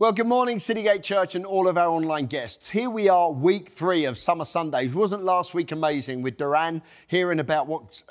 Well, good morning, Citygate Church and all of our online guests. Here we are, week 3 of Summer Sundays. Wasn't last week amazing with Duran hearing about what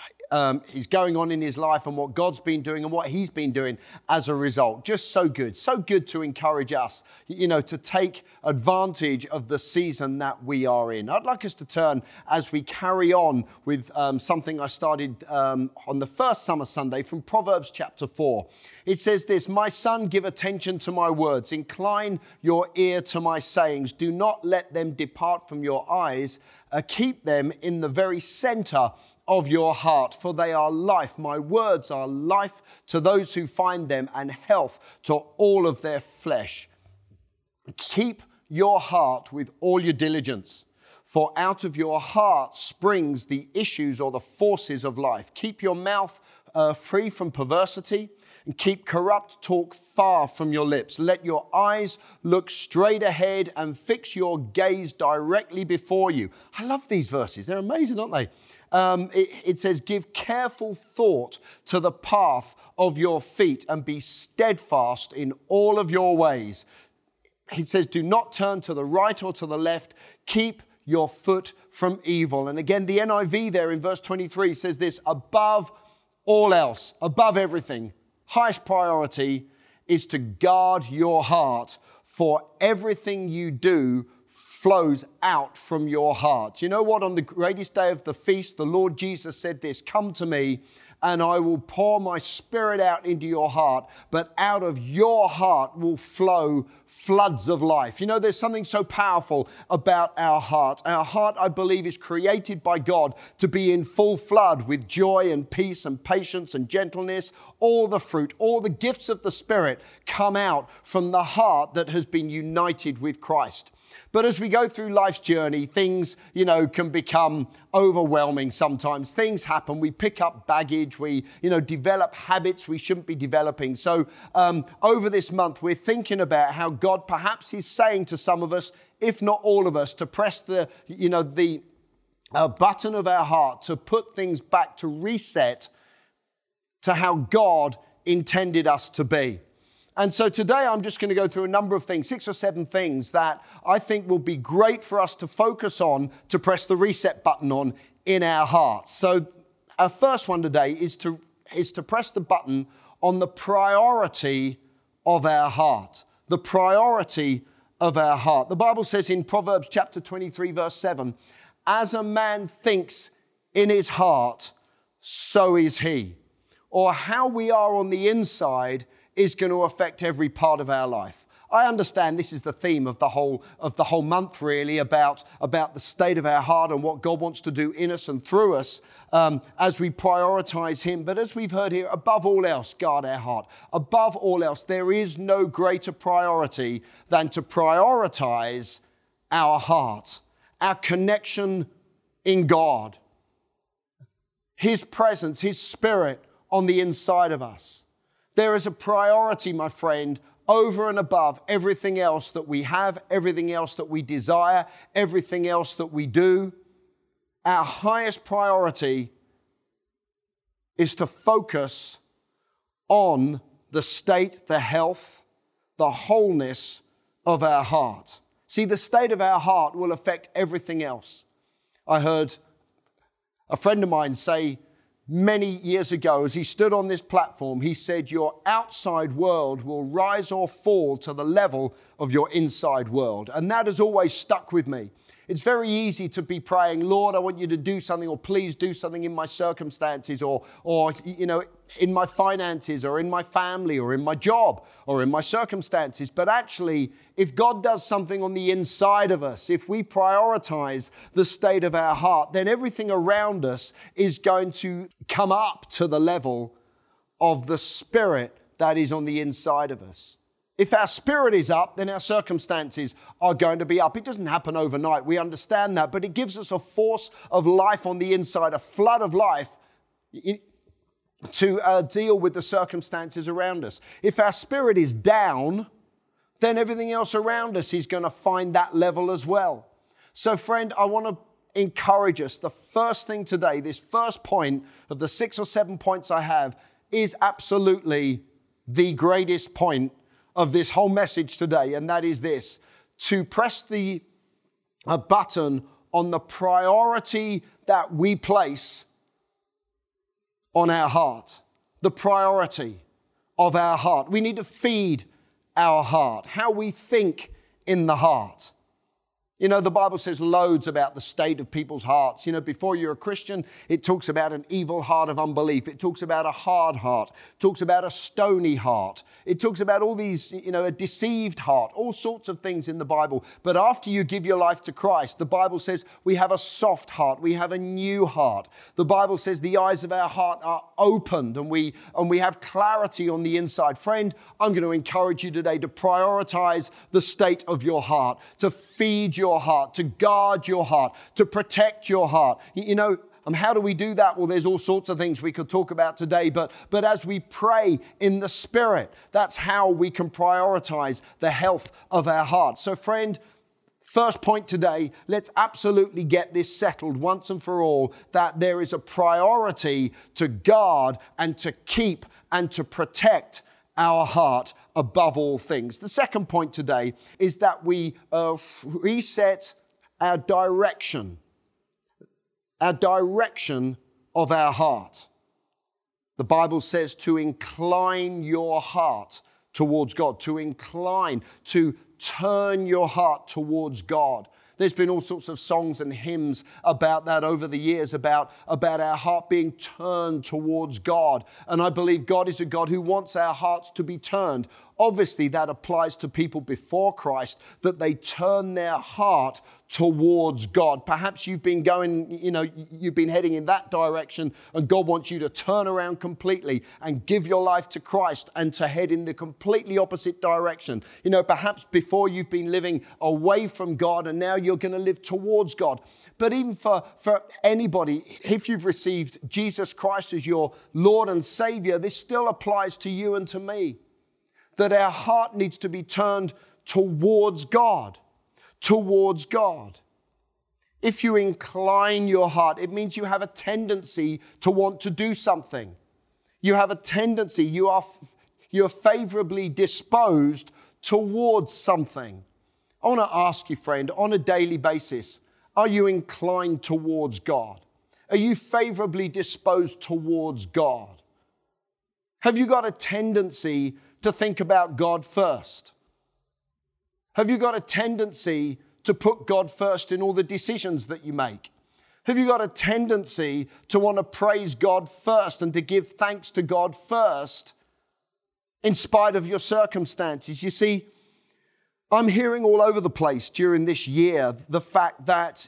is going on in his life and what God's been doing and what he's been doing as a result? Just so good to encourage us, you know, to take advantage of the season that we are in. I'd like us to turn as we carry on with something I started on the first Summer Sunday from Proverbs chapter 4. It says this, "My son, give attention to my words. Incline your ear to my sayings. Do not let them depart from your eyes. Keep them in the very center of your heart, for they are life. My words are life to those who find them and health to all of their flesh. Keep your heart with all your diligence, for out of your heart springs the issues or the forces of life. Keep your mouth free from perversity, and keep corrupt talk far from your lips. Let your eyes look straight ahead and fix your gaze directly before you." I love these verses. They're amazing, aren't they? It says, "Give careful thought to the path of your feet and be steadfast in all of your ways." It says, "Do not turn to the right or to the left. Keep your foot from evil." And again, the NIV there in verse 23 says this, "Above all else," above everything, highest priority is to guard your heart, for everything you do flows out from your heart. You know what? On the greatest day of the feast, the Lord Jesus said this, "Come to me and I will pour my spirit out into your heart, but out of your heart will flow floods of life." You know, there's something so powerful about our heart. Our heart, I believe, is created by God to be in full flood with joy and peace and patience and gentleness. All the fruit, all the gifts of the Spirit come out from the heart that has been united with Christ. But as we go through life's journey, things, you know, can become overwhelming sometimes. Things happen. We pick up baggage. We, you know, develop habits we shouldn't be developing. So over this month, we're thinking about how God perhaps is saying to some of us, if not all of us, to press the button of our heart, to put things back, to reset to how God intended us to be. And so today I'm just going to go through a number of things, 6 or 7 things that I think will be great for us to focus on, to press the reset button on in our hearts. So our first one today is to press the button on the priority of our heart. The priority of our heart. The Bible says in Proverbs chapter 23, verse 7, "As a man thinks in his heart, so is he." Or how we are on the inside is going to affect every part of our life. I understand this is the theme of the whole month, really, about the state of our heart and what God wants to do in us and through us as we prioritize Him. But as we've heard here, above all else, guard our heart. Above all else, there is no greater priority than to prioritize our heart, our connection in God, His presence, His Spirit on the inside of us. There is a priority, my friend, over and above everything else that we have, everything else that we desire, everything else that we do. Our highest priority is to focus on the state, the health, the wholeness of our heart. See, the state of our heart will affect everything else. I heard a friend of mine say, many years ago, as he stood on this platform, he said, "Your outside world will rise or fall to the level of your inside world." And that has always stuck with me. It's very easy to be praying, "Lord, I want you to do something," or "Please do something in my circumstances," or you know, in my finances, or in my family, or in my job, or in my circumstances. But actually, if God does something on the inside of us, if we prioritize the state of our heart, then everything around us is going to come up to the level of the spirit that is on the inside of us. If our spirit is up, then our circumstances are going to be up. It doesn't happen overnight. We understand that, but it gives us a force of life on the inside, a flood of life to deal with the circumstances around us. If our spirit is down, then everything else around us is going to find that level as well. So friend, I want to encourage us. The first thing today, this first point of the 6 or 7 points I have, is absolutely the greatest point of this whole message today, and that is this: to press the button on the priority that we place on our heart, the priority of our heart. We need to feed our heart, how we think in the heart. You know, the Bible says loads about the state of people's hearts. You know, before you're a Christian, it talks about an evil heart of unbelief. It talks about a hard heart. It talks about a stony heart. It talks about all these, you know, a deceived heart, all sorts of things in the Bible. But after you give your life to Christ, the Bible says we have a soft heart. We have a new heart. The Bible says the eyes of our heart are opened and we have clarity on the inside. Friend, I'm going to encourage you today to prioritize the state of your heart, to feed your heart, to guard your heart, to protect your heart. You know, how do we do that? Well, there's all sorts of things we could talk about today, but as we pray in the Spirit, that's how we can prioritize the health of our heart. So friend, first point today, let's absolutely get this settled once and for all, that there is a priority to guard and to keep and to protect our heart above all things. The second point today is that we reset our direction of our heart. The Bible says to incline your heart towards God, to turn your heart towards God. There's been all sorts of songs and hymns about that over the years, about our heart being turned towards God. And I believe God is a God who wants our hearts to be turned. Obviously, that applies to people before Christ, that they turn their heart towards God. Perhaps you've been heading in that direction, and God wants you to turn around completely and give your life to Christ and to head in the completely opposite direction. You know, perhaps before you've been living away from God and now you're going to live towards God. But even for anybody, if you've received Jesus Christ as your Lord and Savior, this still applies to you and to me, that our heart needs to be turned towards God. If you incline your heart, it means you have a tendency to want to do something. You have a tendency, you're favorably disposed towards something. I want to ask you, friend, on a daily basis, are you inclined towards God? Are you favorably disposed towards God? Have you got a tendency to think about God first? Have you got a tendency to put God first in all the decisions that you make? Have you got a tendency to want to praise God first and to give thanks to God first in spite of your circumstances? You see, I'm hearing all over the place during this year the fact that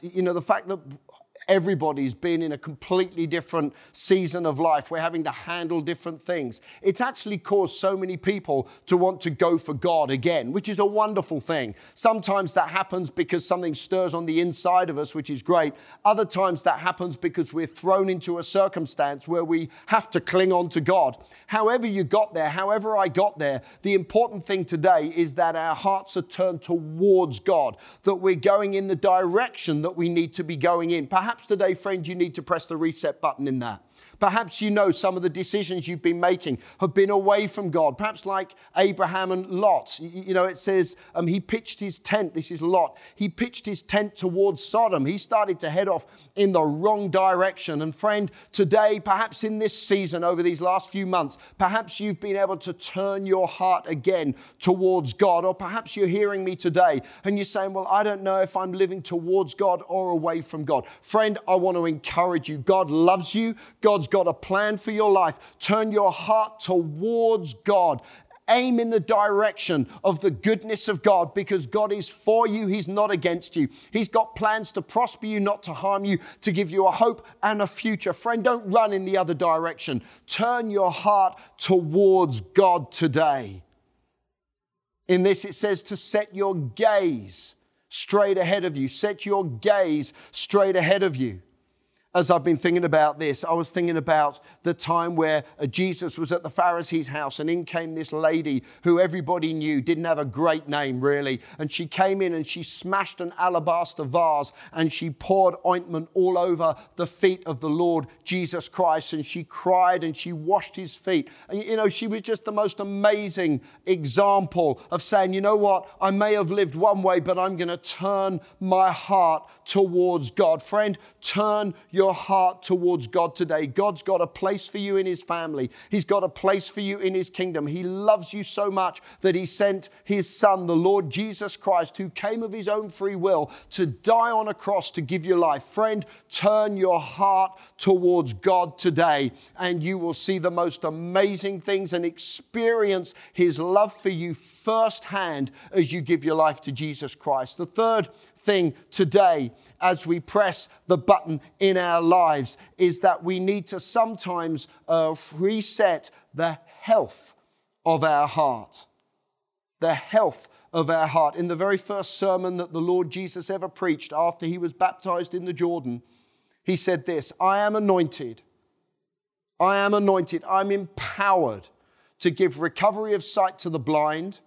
everybody's been in a completely different season of life. We're having to handle different things. It's actually caused so many people to want to go for God again, which is a wonderful thing. Sometimes that happens because something stirs on the inside of us, which is great. Other times that happens because we're thrown into a circumstance where we have to cling on to God. However you got there, however I got there, the important thing today is that our hearts are turned towards God, that we're going in the direction that we need to be going in. Perhaps today, friend, you need to press the reset button in that. Perhaps you know some of the decisions you've been making have been away from God. Perhaps like Abraham and Lot. You know, it says he pitched his tent. This is Lot. He pitched his tent towards Sodom. He started to head off in the wrong direction. And friend, today, perhaps in this season, over these last few months, perhaps you've been able to turn your heart again towards God. Or perhaps you're hearing me today and you're saying, well, I don't know if I'm living towards God or away from God. Friend, I want to encourage you. God loves you. God's got a plan for your life. Turn your heart towards God. Aim in the direction of the goodness of God, because God is for you. He's not against you. He's got plans to prosper you, not to harm you, to give you a hope and a future. Friend, don't run in the other direction. Turn your heart towards God today. In this, it says to set your gaze straight ahead of you. Set your gaze straight ahead of you. as I've been thinking about this, I was thinking about the time where Jesus was at the Pharisees' house, and in came this lady who everybody knew, didn't have a great name really. And she came in and she smashed an alabaster vase and she poured ointment all over the feet of the Lord Jesus Christ. And she cried and she washed his feet. And you know, she was just the most amazing example of saying, you know what, I may have lived one way, but I'm going to turn my heart towards God. Friend, turn your heart towards God today. God's got a place for you in his family. He's got a place for you in his kingdom. He loves you so much that he sent his son, the Lord Jesus Christ, who came of his own free will to die on a cross to give you life. Friend, turn your heart towards God today, and you will see the most amazing things and experience his love for you firsthand as you give your life to Jesus Christ. The third thing today, as we press the button in our lives, is that we need to sometimes reset the health of our heart. The health of our heart. In the very first sermon that the Lord Jesus ever preached after he was baptized in the Jordan, he said this, I am anointed. I'm empowered to give recovery of sight to the blind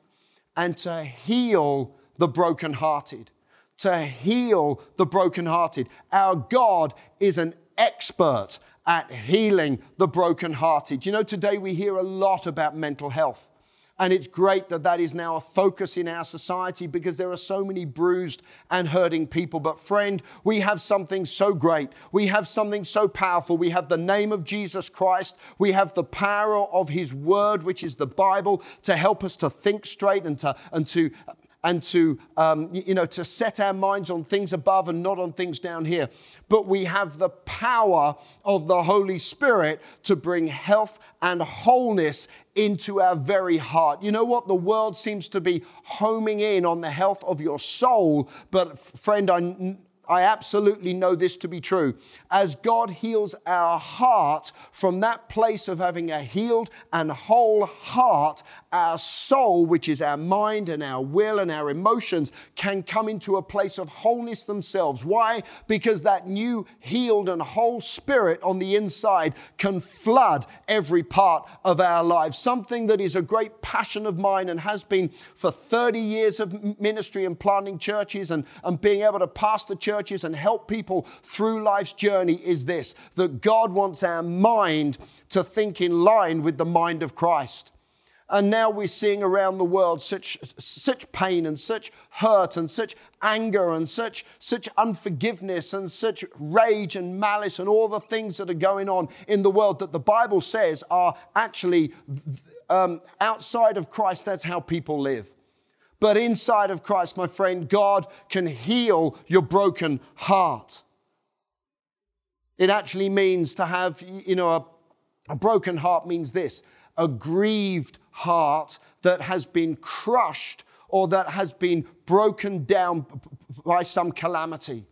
and to heal the brokenhearted. To heal the brokenhearted. Our God is an expert at healing the brokenhearted. You know, today we hear a lot about mental health. And it's great that that is now a focus in our society because there are so many bruised and hurting people. But friend, we have something so great. We have something so powerful. We have the name of Jesus Christ. We have the power of his word, which is the Bible, to help us to think straight and to set our minds on things above and not on things down here. But we have the power of the Holy Spirit to bring health and wholeness into our very heart. You know what? The world seems to be homing in on the health of your soul. But friend, I absolutely know this to be true. As God heals our heart, from that place of having a healed and whole heart, our soul, which is our mind and our will and our emotions, can come into a place of wholeness themselves. Why? Because that new healed and whole spirit on the inside can flood every part of our lives. Something that is a great passion of mine and has been for 30 years of ministry and planting churches and being able to pastor churches and help people through life's journey is this, that God wants our mind to think in line with the mind of Christ. And now we're seeing around the world such pain and such hurt and such anger and such unforgiveness and such rage and malice and all the things that are going on in the world that the Bible says are actually outside of Christ. That's how people live. But inside of Christ, my friend, God can heal your broken heart. It actually means to have, you know, a broken heart means this, a grieved heart that has been crushed or that has been broken down by some calamity.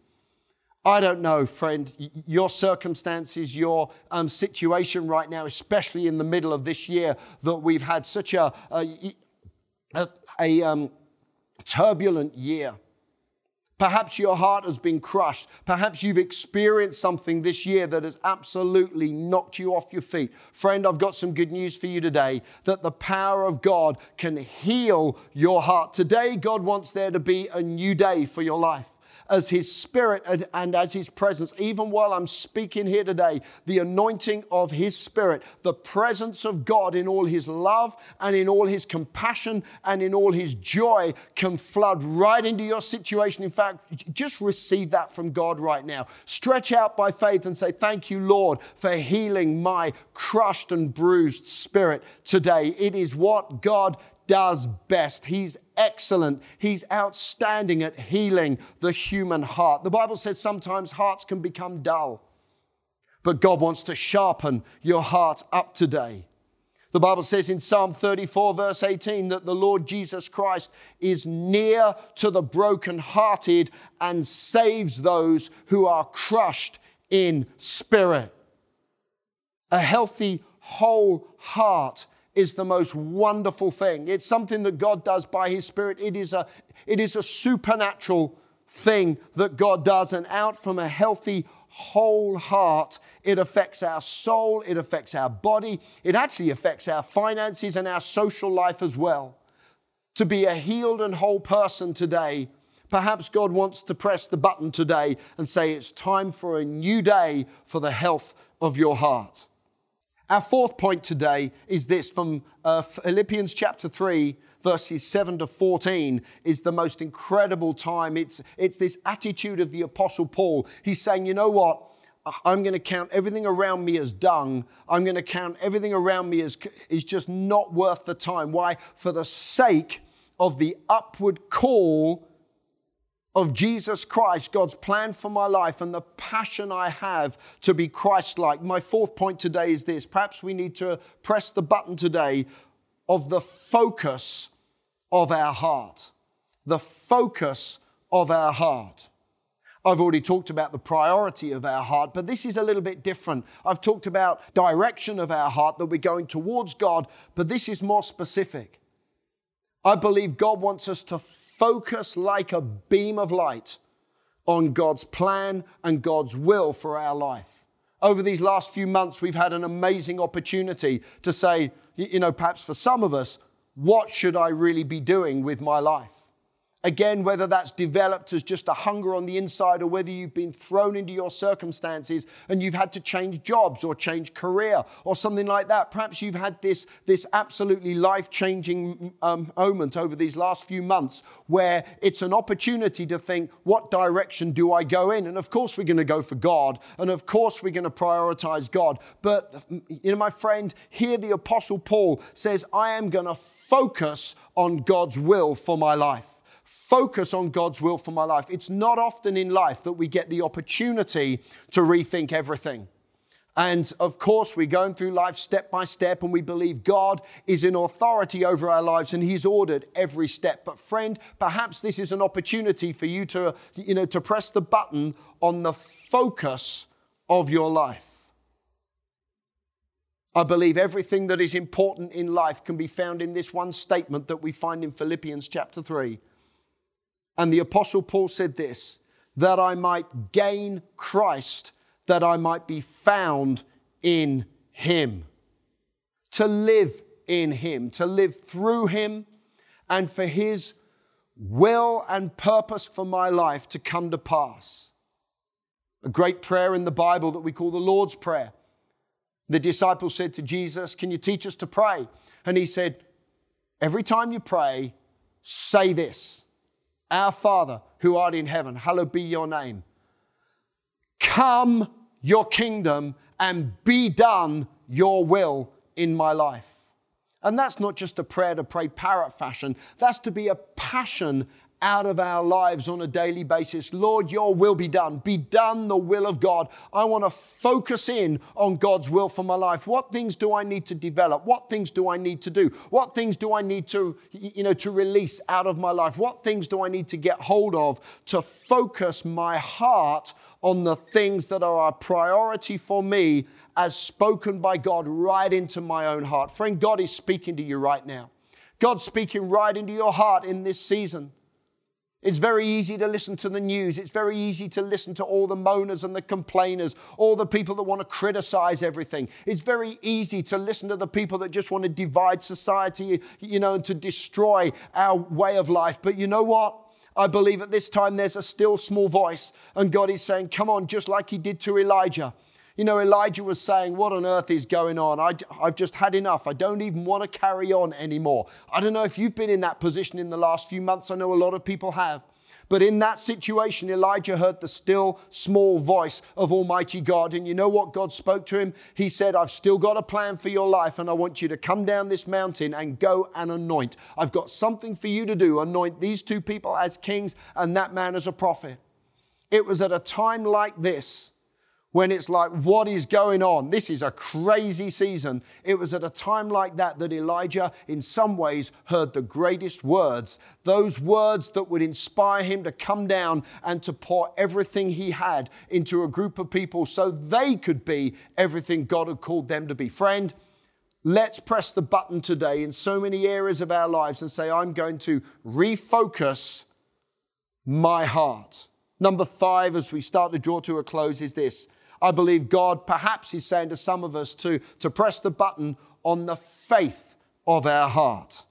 I don't know, friend, your circumstances, your situation right now, especially in the middle of this year that we've had such a turbulent year. Perhaps your heart has been crushed. Perhaps you've experienced something this year that has absolutely knocked you off your feet. Friend, I've got some good news for you today, that the power of God can heal your heart. Today, God wants there to be a new day for your life. As his spirit and as his presence, even while I'm speaking here today, the anointing of his spirit, the presence of God in all his love and in all his compassion and in all his joy can flood right into your situation. In fact, just receive that from God right now. Stretch out by faith and say, thank you, Lord, for healing my crushed and bruised spirit today. It is what God does best. He's excellent. He's outstanding at healing the human heart. The Bible says sometimes hearts can become dull, but God wants to sharpen your heart up today. The Bible says in Psalm 34, verse 18, that the Lord Jesus Christ is near to the brokenhearted and saves those who are crushed in spirit. A healthy, whole heart is the most wonderful thing. It's something that God does by his Spirit. It is a supernatural thing that God does, and out from a healthy, whole heart. It affects our soul, it affects our body, it actually affects our finances and our social life as well. To be a healed and whole person today, perhaps God wants to press the button today and say it's time for a new day for the health of your heart. Our fourth point today is this from Philippians chapter 3, verses 7 to 14 is the most incredible time. It's this attitude of the Apostle Paul. He's saying, you know what? I'm going to count everything around me as dung. I'm going to count everything around me as is just not worth the time. Why? For the sake of the upward call of Jesus Christ, God's plan for my life and the passion I have to be Christ-like. My fourth point today is this. Perhaps we need to press the button today of the focus of our heart. The focus of our heart. I've already talked about the priority of our heart, but this is a little bit different. I've talked about direction of our heart, that we're going towards God, but this is more specific. I believe God wants us to focus like a beam of light on God's plan and God's will for our life. Over these last few months, we've had an amazing opportunity to say, you know, perhaps for some of us, what should I really be doing with my life? Again, whether that's developed as just a hunger on the inside or whether you've been thrown into your circumstances and you've had to change jobs or change career or something like that. Perhaps you've had this absolutely life-changing moment over these last few months where it's an opportunity to think, what direction do I go in? And of course we're going to go for God. And of course we're going to prioritize God. But, you know, my friend, here the Apostle Paul says, I am going to focus on God's will for my life. Focus on God's will for my life. It's not often in life that we get the opportunity to rethink everything. And of course, we're going through life step by step, and we believe God is in authority over our lives and He's ordered every step. But friend, perhaps this is an opportunity for you to, you know, to press the button on the focus of your life. I believe everything that is important in life can be found in this one statement that we find in Philippians chapter 3. And the Apostle Paul said this, that I might gain Christ, that I might be found in Him. To live in Him, to live through Him, and for His will and purpose for my life to come to pass. A great prayer in the Bible that we call the Lord's Prayer. The disciples said to Jesus, can you teach us to pray? And He said, every time you pray, say this. Our Father, who art in heaven, hallowed be your name. Come your kingdom and be done your will in my life. And that's not just a prayer to pray parrot fashion. That's to be a passion out of our lives on a daily basis. Lord, your will be done. Be done the will of God. I want to focus in on God's will for my life. What things do I need to develop? What things do I need to do? What things do I need to, to release out of my life? What things do I need to get hold of to focus my heart on the things that are a priority for me as spoken by God right into my own heart? Friend, God is speaking to you right now. God's speaking right into your heart in this season. It's very easy to listen to the news. It's very easy to listen to all the moaners and the complainers, all the people that want to criticize everything. It's very easy to listen to the people that just want to divide society, and to destroy our way of life. But you know what? I believe at this time there's a still small voice, and God is saying, come on, just like He did to Elijah. You know, Elijah was saying, what on earth is going on? I've just had enough. I don't even want to carry on anymore. I don't know if you've been in that position in the last few months. I know a lot of people have. But in that situation, Elijah heard the still small voice of Almighty God. And you know what God spoke to him? He said, I've still got a plan for your life, and I want you to come down this mountain and go and anoint. I've got something for you to do. Anoint these two people as kings and that man as a prophet. It was at a time like this when it's like, what is going on? This is a crazy season. It was at a time like that that Elijah, in some ways, heard the greatest words. Those words that would inspire him to come down and to pour everything he had into a group of people so they could be everything God had called them to be. Friend, let's press the button today in so many areas of our lives and say, I'm going to refocus my heart. Number five, as we start to draw to a close, is this. I believe God perhaps is saying to some of us to press the button on the faith of our heart.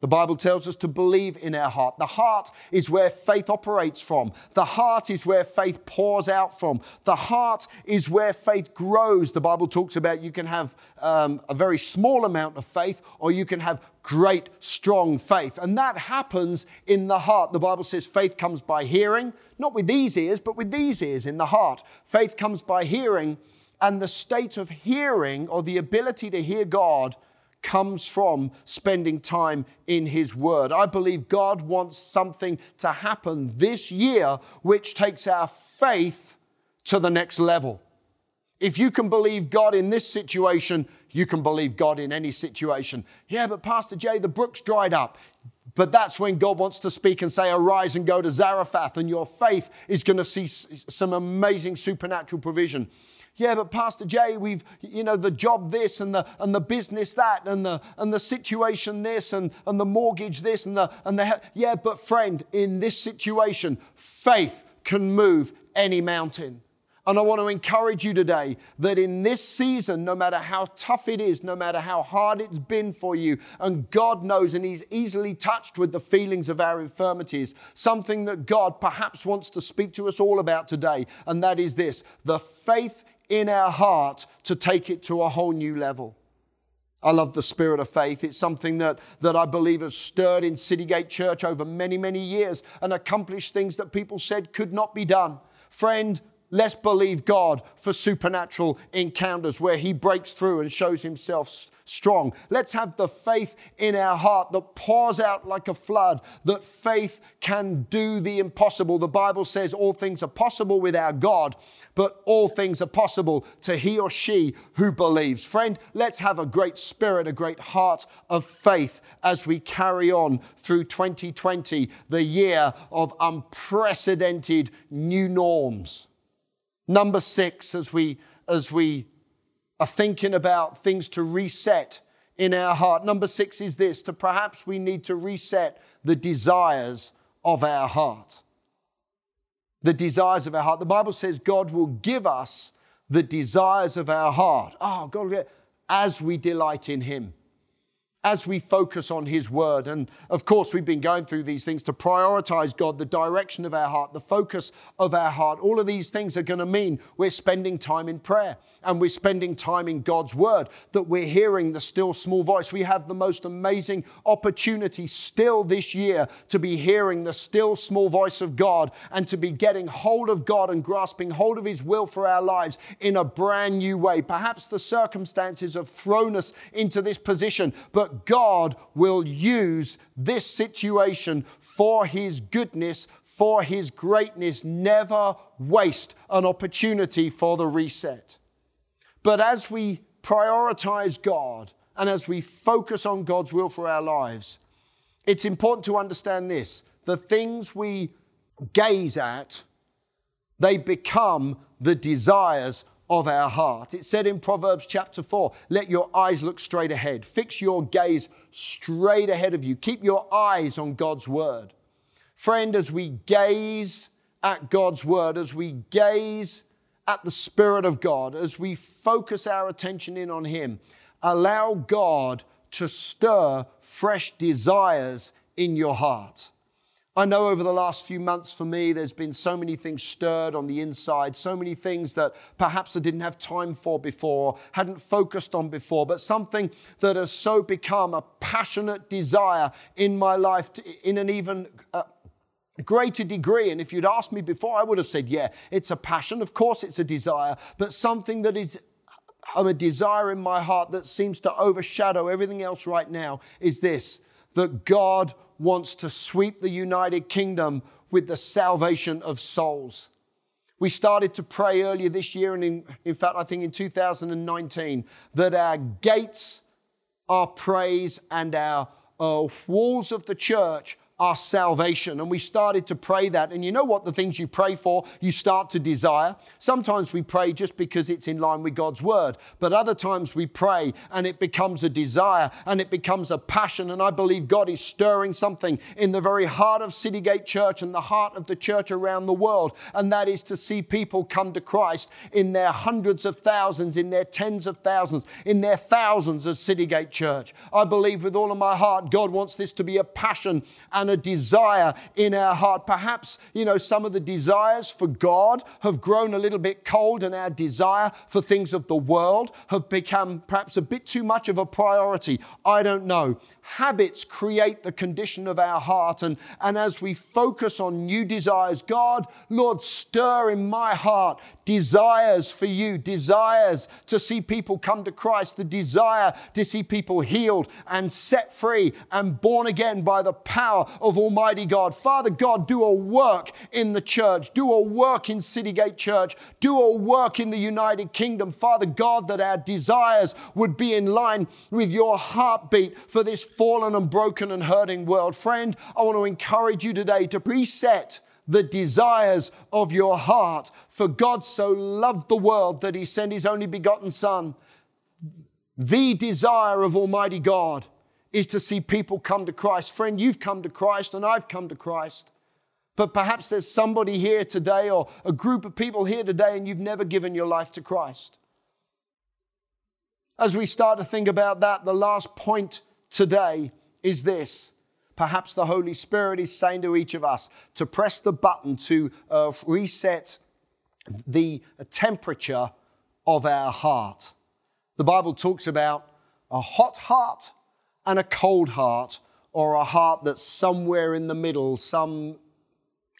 The Bible tells us to believe in our heart. The heart is where faith operates from. The heart is where faith pours out from. The heart is where faith grows. The Bible talks about you can have a very small amount of faith, or you can have great, strong faith. And that happens in the heart. The Bible says faith comes by hearing, not with these ears, but with these ears in the heart. Faith comes by hearing, and the state of hearing, or the ability to hear God, comes from spending time in His Word. I believe God wants something to happen this year which takes our faith to the next level. If you can believe God in this situation, you can believe God in any situation. Yeah, but Pastor Jay, the brook's dried up. But that's when God wants to speak and say, arise and go to Zarephath, and your faith is going to see some amazing supernatural provision. Yeah, but Pastor Jay, we've, the job this and the business that and the situation this and the mortgage this and the yeah, but friend, in this situation, faith can move any mountain. And I want to encourage you today that in this season, no matter how tough it is, no matter how hard it's been for you, and God knows and He's easily touched with the feelings of our infirmities, something that God perhaps wants to speak to us all about today, and that is this, the faith in our heart to take it to a whole new level. I love the spirit of faith. It's something that I believe has stirred in Citygate Church over many, many years and accomplished things that people said could not be done. Friend, let's believe God for supernatural encounters where He breaks through and shows Himself strong. Let's have the faith in our heart that pours out like a flood, that faith can do the impossible. The Bible says all things are possible with our God, but all things are possible to he or she who believes. Friend, let's have a great spirit, a great heart of faith as we carry on through 2020, the year of unprecedented new norms. Number six, as we are thinking about things to reset in our heart. Number six is this, to perhaps we need to reset the desires of our heart. The desires of our heart. The Bible says God will give us the desires of our heart. Oh, God, as we delight in Him, as we focus on His Word. And of course, we've been going through these things to prioritize God, the direction of our heart, the focus of our heart. All of these things are going to mean we're spending time in prayer and we're spending time in God's Word, that we're hearing the still small voice. We have the most amazing opportunity still this year to be hearing the still small voice of God and to be getting hold of God and grasping hold of His will for our lives in a brand new way. Perhaps the circumstances have thrown us into this position, but God will use this situation for His goodness, for His greatness. Never waste an opportunity for the reset. But as we prioritize God and as we focus on God's will for our lives, it's important to understand this. The things we gaze at, they become the desires of our heart. It said in Proverbs chapter 4, let your eyes look straight ahead. Fix your gaze straight ahead of you. Keep your eyes on God's Word. Friend, as we gaze at God's Word, as we gaze at the Spirit of God, as we focus our attention in on Him, allow God to stir fresh desires in your heart. I know over the last few months for me, there's been so many things stirred on the inside, so many things that perhaps I didn't have time for before, hadn't focused on before, but something that has so become a passionate desire in my life in an even greater degree. And if you'd asked me before, I would have said, yeah, it's a passion. Of course, it's a desire, but something that is a desire in my heart that seems to overshadow everything else right now is this, that God wants to sweep the United Kingdom with the salvation of souls. We started to pray earlier this year, and in fact, I think in 2019, that our gates are praise and our walls of the church our salvation. And we started to pray that. And you know what? The things you pray for, you start to desire. Sometimes we pray just because it's in line with God's word. But other times we pray and it becomes a desire and it becomes a passion. And I believe God is stirring something in the very heart of Citygate Church and the heart of the church around the world. And that is to see people come to Christ in their hundreds of thousands, in their tens of thousands, in their thousands of Citygate Church. I believe with all of my heart, God wants this to be a passion and a desire in our heart. Perhaps, you know, some of the desires for God have grown a little bit cold, and our desire for things of the world have become perhaps a bit too much of a priority. I don't know. Habits create the condition of our heart. And as we focus on new desires, God, Lord, stir in my heart desires for you, desires to see people come to Christ, the desire to see people healed and set free and born again by the power of Almighty God. Father God, do a work in the church, do a work in Citygate Church, do a work in the United Kingdom. Father God, that our desires would be in line with your heartbeat for this fallen and broken and hurting world. Friend, I want to encourage you today to reset the desires of your heart. For God so loved the world that he sent his only begotten Son. The desire of Almighty God is to see people come to Christ. Friend, you've come to Christ and I've come to Christ. But perhaps there's somebody here today or a group of people here today and you've never given your life to Christ. As we start to think about that, the last point today is this. Perhaps the Holy Spirit is saying to each of us to press the button to reset the temperature of our heart. The Bible talks about a hot heart and a cold heart, or a heart that's somewhere in the middle, some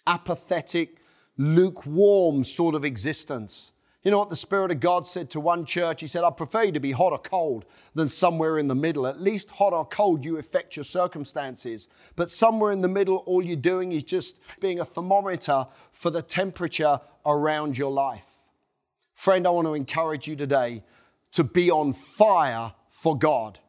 apathetic, lukewarm sort of existence. You know what the Spirit of God said to one church? He said, I prefer you to be hot or cold than somewhere in the middle. At least hot or cold, you affect your circumstances. But somewhere in the middle, all you're doing is just being a thermometer for the temperature around your life. Friend, I want to encourage you today to be on fire for God.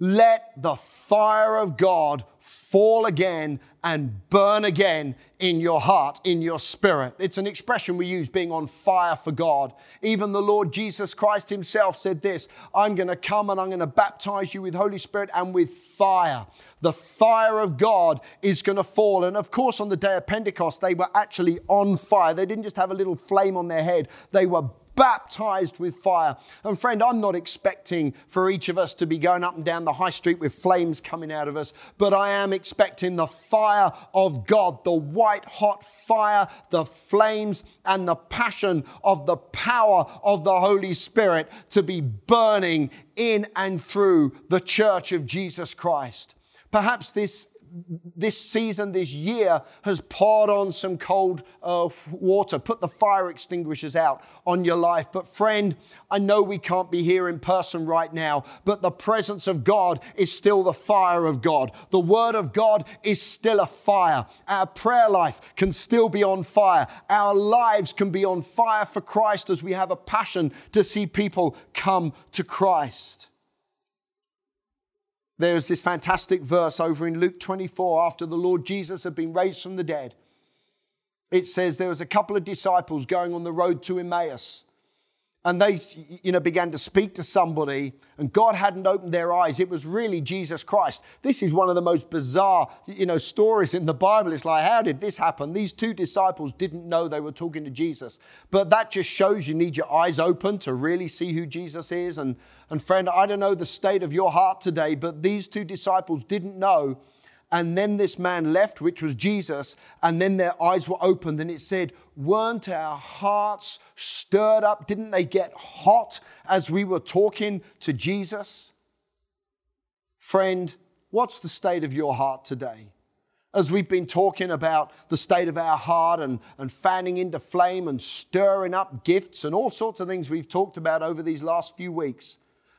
Let the fire of God fall again and burn again in your heart, in your spirit. It's an expression we use, being on fire for God. Even the Lord Jesus Christ himself said this, I'm going to come and I'm going to baptize you with Holy Spirit and with fire. The fire of God is going to fall. And of course, on the day of Pentecost, they were actually on fire. They didn't just have a little flame on their head. They were baptized with fire. And friend, I'm not expecting for each of us to be going up and down the high street with flames coming out of us, but I am expecting the fire of God, the white hot fire, the flames and the passion of the power of the Holy Spirit to be burning in and through the church of Jesus Christ. Perhaps this season, this year, has poured on some cold water. Put the fire extinguishers out on your life. But friend, I know we can't be here in person right now, but the presence of God is still the fire of God. The Word of God is still a fire. Our prayer life can still be on fire. Our lives can be on fire for Christ as we have a passion to see people come to Christ. There's this fantastic verse over in Luke 24, after the Lord Jesus had been raised from the dead. It says there was a couple of disciples going on the road to Emmaus, and they, began to speak to somebody, and God hadn't opened their eyes. It was really Jesus Christ. This is one of the most bizarre, stories in the Bible. It's like, how did this happen? These two disciples didn't know they were talking to Jesus. But that just shows you need your eyes open to really see who Jesus is. And friend, I don't know the state of your heart today, but these two disciples didn't know. And then this man left, which was Jesus, and then their eyes were opened. And it said, weren't our hearts stirred up? Didn't they get hot as we were talking to Jesus? Friend, what's the state of your heart today? As we've been talking about the state of our heart and fanning into flame and stirring up gifts and all sorts of things we've talked about over these last few weeks.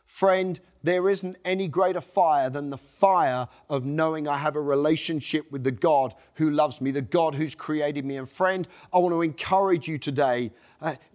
Friend, there isn't any greater fire than the fire of knowing I have a relationship with the God who loves me, the God who's created me. And friend, I want to encourage you today.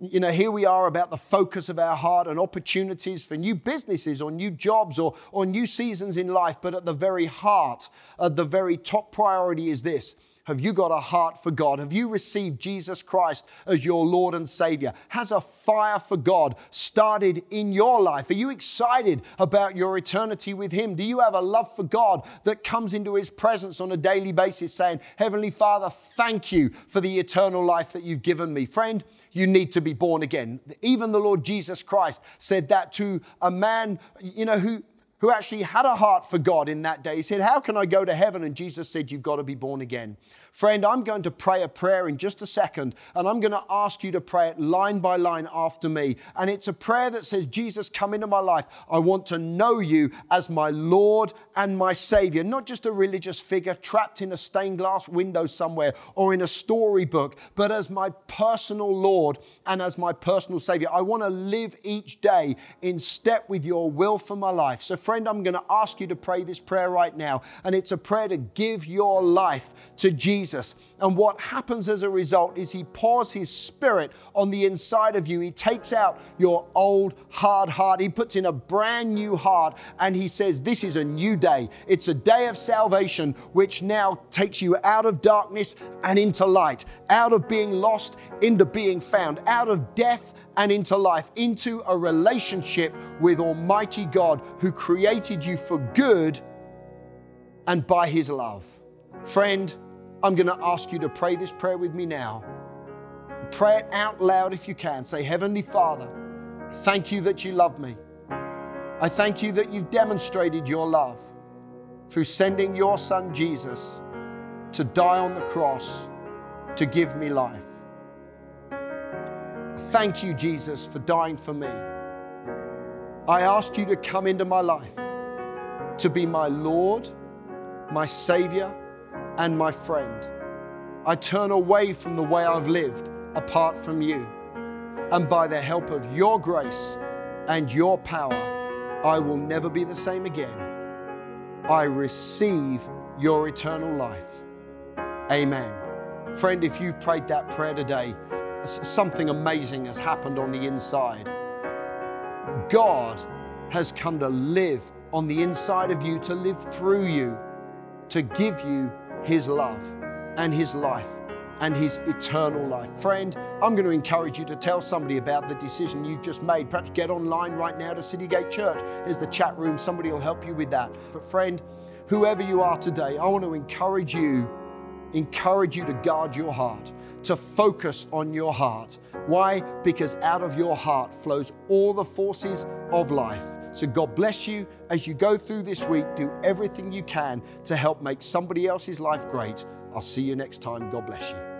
Here we are about the focus of our heart and opportunities for new businesses or new jobs or new seasons in life. But at the very heart, at the very top priority is this. Have you got a heart for God? Have you received Jesus Christ as your Lord and Savior? Has a fire for God started in your life? Are you excited about your eternity with Him? Do you have a love for God that comes into His presence on a daily basis saying, Heavenly Father, thank you for the eternal life that you've given me? Friend, you need to be born again. Even the Lord Jesus Christ said that to a man, who actually had a heart for God in that day. He said, how can I go to heaven? And Jesus said, you've got to be born again. Friend, I'm going to pray a prayer in just a second, and I'm going to ask you to pray it line by line after me. And it's a prayer that says, Jesus, come into my life. I want to know you as my Lord and my Savior, not just a religious figure trapped in a stained glass window somewhere or in a storybook, but as my personal Lord and as my personal Savior. I want to live each day in step with your will for my life. So friend, I'm going to ask you to pray this prayer right now. And it's a prayer to give your life to Jesus. And what happens as a result is He pours His Spirit on the inside of you. He takes out your old hard heart. He puts in a brand new heart. And He says, this is a new day. It's a day of salvation, which now takes you out of darkness and into light, out of being lost into being found, out of death and into life, into a relationship with Almighty God who created you for good and by His love. Friend, I'm going to ask you to pray this prayer with me now. Pray it out loud if you can. Say, Heavenly Father, thank you that you love me. I thank you that you've demonstrated your love through sending your Son Jesus to die on the cross to give me life. Thank you, Jesus, for dying for me. I ask you to come into my life, to be my Lord, my Savior, and my friend. I turn away from the way I've lived apart from you. And by the help of your grace and your power, I will never be the same again. I receive your eternal life. Amen. Friend, if you've prayed that prayer today, something amazing has happened on the inside. God has come to live on the inside of you, to live through you, to give you His love and His life and His eternal life. Friend, I'm going to encourage you to tell somebody about the decision you've just made. Perhaps get online right now to Citygate Church. There's the chat room. Somebody will help you with that. But friend, whoever you are today, I want to encourage you to guard your heart, to focus on your heart. Why? Because out of your heart flows all the forces of life. So God bless you as you go through this week. Do everything you can to help make somebody else's life great. I'll see you next time. God bless you.